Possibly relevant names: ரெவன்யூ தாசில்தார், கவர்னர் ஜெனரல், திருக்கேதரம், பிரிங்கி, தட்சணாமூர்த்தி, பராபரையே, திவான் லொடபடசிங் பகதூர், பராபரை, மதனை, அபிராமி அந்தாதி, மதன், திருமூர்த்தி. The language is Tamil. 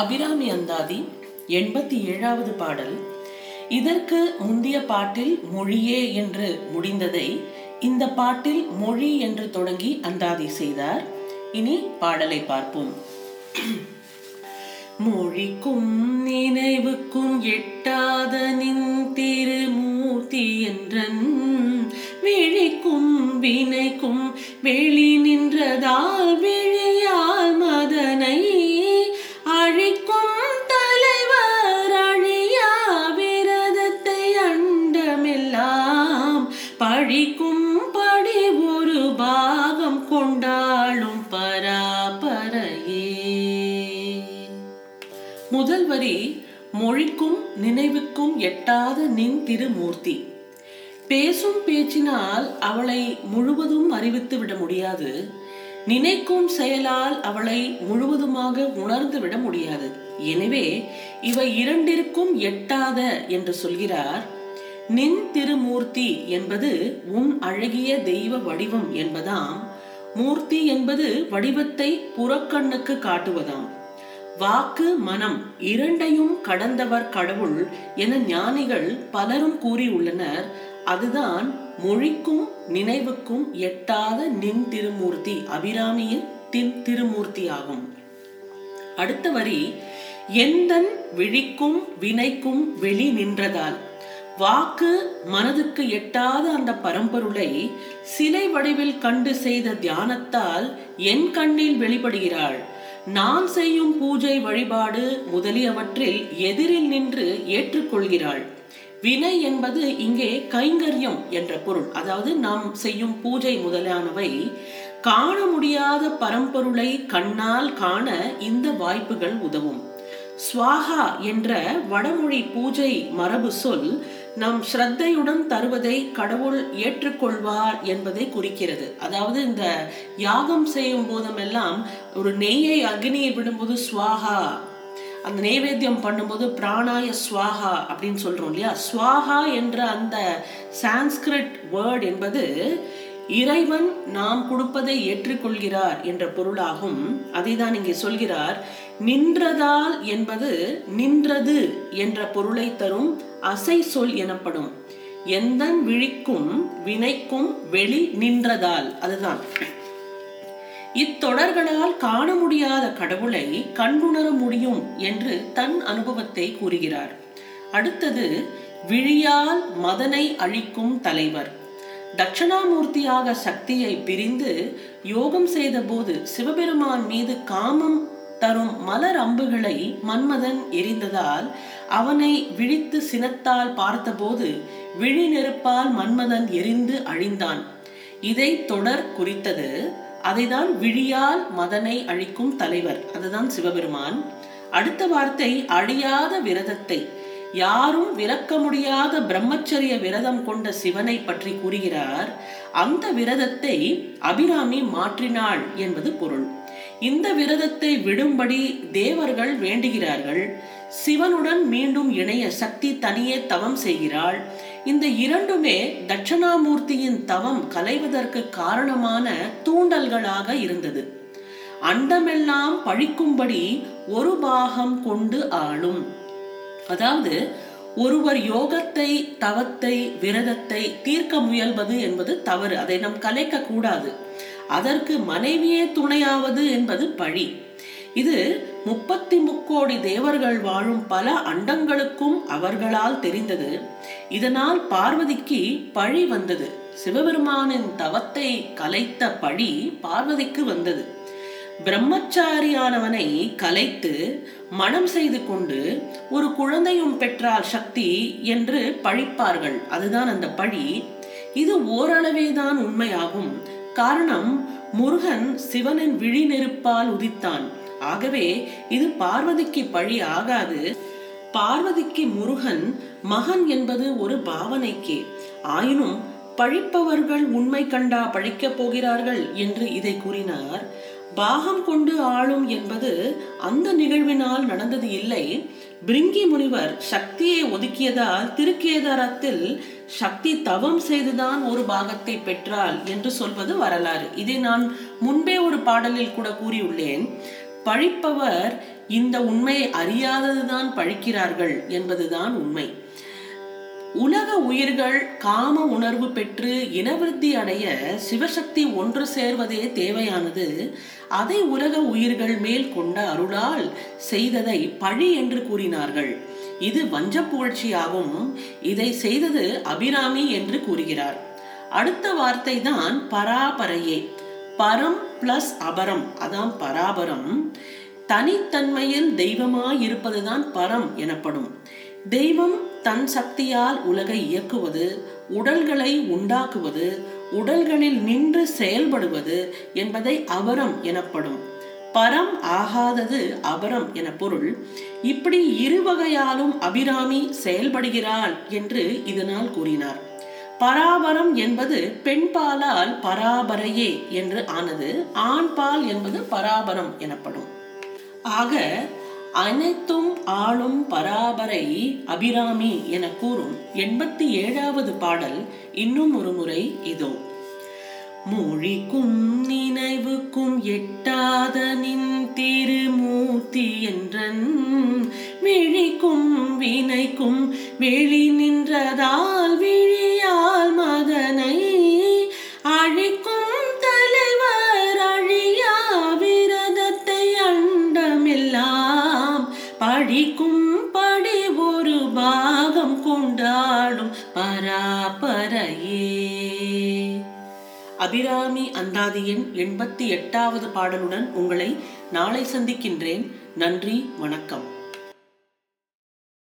அபிராமி அந்தாதி 87வது பாடல். இதற்கு முந்திய பாட்டில் மொழியே என்று முடிந்ததை இந்த பாட்டில் மொழி என்று தொடங்கி அந்தாதி செய்தார். இனி பாடலை பார்ப்போம். மொழிக்கும் நினைவுக்கும் எட்டாத நின் திருமூர்த்தி என்றன் விழிக்கும் வினைக்கும் வெளி நின்றதால் விழியால் மதனை அழிக்கும் தலைவர் அழியா விரதத்தை அண்டமெல்லாம் பழிக்கும் படி ஒரு பாகம் கொண்டாளும் பராபரையே. முதல் வரி மொழிக்கும் நினைவுக்கும் எட்டாத நின் திருமூர்த்தி. பேசும் பேச்சினால் அவளை முழுவதும் அறிவித்து விட முடியாது, நினைக்கும் செயலால் அவளை முழுவதுமாக உணர்ந்து விட முடியாது. எனவே இவை இரண்டிற்கும் எட்டாத என்று சொல்கிறார். நின் திருமூர்த்தி என்பது உன் அழகிய தெய்வ வடிவம் என்பதாம். மூர்த்தி என்பது வடிவத்தை புறக்கண்ணுக்கு காட்டுவதாம். வாக்கு மனம் இரண்டையும் கடந்தவர் கடவுள் என ஞானிகள் பலரும் கூறியுள்ளனர். அதுதான் மொழிக்கும் நினைவுக்கும் எட்டாத நின் திருமூர்த்தி, அபிராமியின் திருமூர்த்தி ஆகும். அடுத்த வரி எந்தன் விழிக்கும் வினைக்கும் வெளி நின்றதால். வாக்கு மனதுக்கு எட்டாத அந்த பரம்பொருளை சிலை வடிவில் கண்டு செய்த தியானத்தால் என் கண்ணில் வெளிப்படுகிறாள். நான் செய்யும் பூஜை வழிபாடு முதலியவற்றில் எதிரில் நின்று ஏற்றுக்கொள்கிறாள். வினை என்பது இங்கே கைங்கரியம் என்ற பொருள். அதாவது நாம் செய்யும் பூஜை முதலானவை காண முடியாத பரம்பொருளை கண்ணால் காண இந்த வாய்ப்புகள் உதவும். ஸ்வாஹா என்ற வடமொழி பூஜை மரபு சொல் நம் ஸ்ரத்தையுடன் தருவதை கடவுள் ஏற்றுக்கொள்வார் என்பதை குறிக்கிறது. அதாவது இந்த யாகம் செய்யும் போதெல்லாம் ஒரு நெய்யை அக்னியை விடும்போது ஸ்வாஹா, அந்த நைவேத்தியம் பண்ணும்போது பிராணாய ஸ்வாஹா அப்படின்னு சொல்றோம் இல்லையா. ஸ்வாஹா என்ற அந்த சான்ஸ்கிரிட் வேர்ட் என்பது இறைவன் நாம் கொடுப்பதை ஏற்றுக்கொள்கிறார் என்ற பொருளாகும். அதை தான் இங்கே சொல்கிறார். நின்றதால் என்பது நின்றது என்ற பொருளை தரும் அசை சொல் எனப்படும். எந்தன் விழிக்கும் வினைக்கும் வெளி நின்றதால், அதுதான் இத்தொடர்களால் காண முடியாத கடவுளை கண்டுணர முடியும் என்று தன் அனுபவத்தை கூறுகிறார். அடுத்தது விழியால் மதனை அழிக்கும் தலைவர். தட்சணாமூர்த்தியாக சக்தியை பிரிந்து யோகம் செய்த போது சிவபெருமான் மீது காமம் தரும் மலர் அம்புகளை மன்மதன் எரிந்ததால் அவனை விழித்து சினத்தால் பார்த்தபோது விழி நெருப்பால் மன்மதன் எரிந்து அழிந்தான். இதை தொடர் குறித்தது. அதைதான் விழியால் மதனை அழிக்கும் தலைவர், அதுதான் சிவபெருமான். அடுத்த வார்த்தை அழியாத விரதத்தை. யாரும் விலக்க முடியாத பிரம்மச்சரிய விரதம் கொண்ட சிவனை பற்றி கூறுகிறார். அந்த விரதத்தை அபிராமி மாற்றினாள் என்பது பொருள். இந்த விரதத்தை விடும்படி தேவர்கள் வேண்டுகிறார்கள். சிவனுடன் மீண்டும் இணைய சக்தி தனியே தவம் செய்கிறாள். இந்த இரண்டுமே தட்சணாமூர்த்தியின் தவம் கலைவதற்கு காரணமான தூண்டல்களாக இருந்தது. அண்டமெல்லாம் பழிக்கும்படி ஒரு பாகம் கொண்டு ஆளும். அதாவது ஒருவர் யோகத்தை தவத்தை விரதத்தை தீர்க்க முயல்வது என்பது தவறு, அதை நாம் கலைக்க கூடாது. அதற்கு மனைவியே துணையாவது என்பது பழி. இது 30 முக்கோடி தேவர்கள் வாழும் பல அண்டங்களுக்கும் அவர்களால் தெரிந்தது. இதனால் பார்வதிக்கு பழி வந்தது. சிவபெருமானின் தவத்தை கலைத்த பழி பார்வதிக்கு வந்தது. பிரம்மச்சாரியானவனை கலைத்து மனம் செய்து கொண்டு ஒரு குழந்தையும் பெற்றால் சக்தி என்று பழிப்பார்கள், அதுதான் அந்த பழி. இது ஓரளவேதான் உண்மையாகும். காரணம் முருகன் சிவனின் விழி நெருப்பால் உதித்தான். ஆகவே இது பார்வதிக்கு பழி ஆகாது. பார்வதிக்கு முருகன் மகன் என்பது ஒரு பாவனைக்கே. ஆயினும் பழிப்பவர்கள் உண்மை கண்டா பழிக்கப் போகிறார்கள் என்று இதை கூறினார். பாகம் கொண்டு ஆளும் என்பது அந்த நிகழ்வினால் நடந்தது இல்லை. பிரிங்கி முனிவர் சக்தியை ஒதுக்கியதால் திருக்கேதரத்தில் சக்தி தவம் செய்துதான் ஒரு பாகத்தை பெற்றாள் என்று சொல்வது வரலாறு. இதை நான் முன்பே ஒரு பாடலில் கூட கூறியுள்ளேன். பழிப்பவர் இந்த உண்மையை அறியாததுதான் பழிக்கிறார்கள் என்பதுதான் உண்மை. உலக உயிர்கள் காம உணர்வு பெற்று இனவிருத்தி அடைய சிவசக்தி ஒன்று சேர்வதே தேவையானது. அதை உலக உயிர்கள் மேல் கொண்ட அருளால் செய்ததை பழி என்று கூறினார்கள். இது வஞ்ச புகழ்ச்சியாகும். இதை செய்தது அபிராமி என்று கூறுகிறார். அடுத்த வார்த்தை தான் பராபரையே. பரம் பிளஸ் அபரம், அதான் பராபரம். தனித்தன்மையில் தெய்வமாய் இருப்பதுதான் பரம் எனப்படும். தெய்வம் தன் சக்தியால் உலகை இயக்குவது, உடல்களை உண்டாக்குவது, உடல்களில் நின்று செயல்படுவது என்பதை அபரம் எனப்படும். பரம் ஆகாதது அபரம் என பொருள். இப்படி இருவகையாலும் அபிராமி செயல்படுகிறாள் என்று இதனால் கூறினார். பராபரம் என்பது பெண்பாலால் பராபரையே என்று ஆனது. ஆண்பால் என்பது பராபரம் எனப்படும். ஆக அனைத்தும் ஆளும் பராபரை அபிராமி என கூறும் 87வது பாடல் இன்னும் ஒரு முறை இதோ. மொழிக்கும் நினைவுக்கும் எட்டாத நின் திருமூர்த்தி என்றன் விழிக்கும் வினைக்கும் வெளி நின்றதால் விழியால் மதனை அழிக்கும் தலைவர் அழியா விரதத்தை அண்டமெல்லாம் படிக்கும் படி ஒரு பாகம் கொண்டாடும் பராபரையே. அபிராமி அந்தாதியின் 88வது பாடலுடன் உங்களை நாளை சந்திக்கின்றேன். நன்றி, வணக்கம்.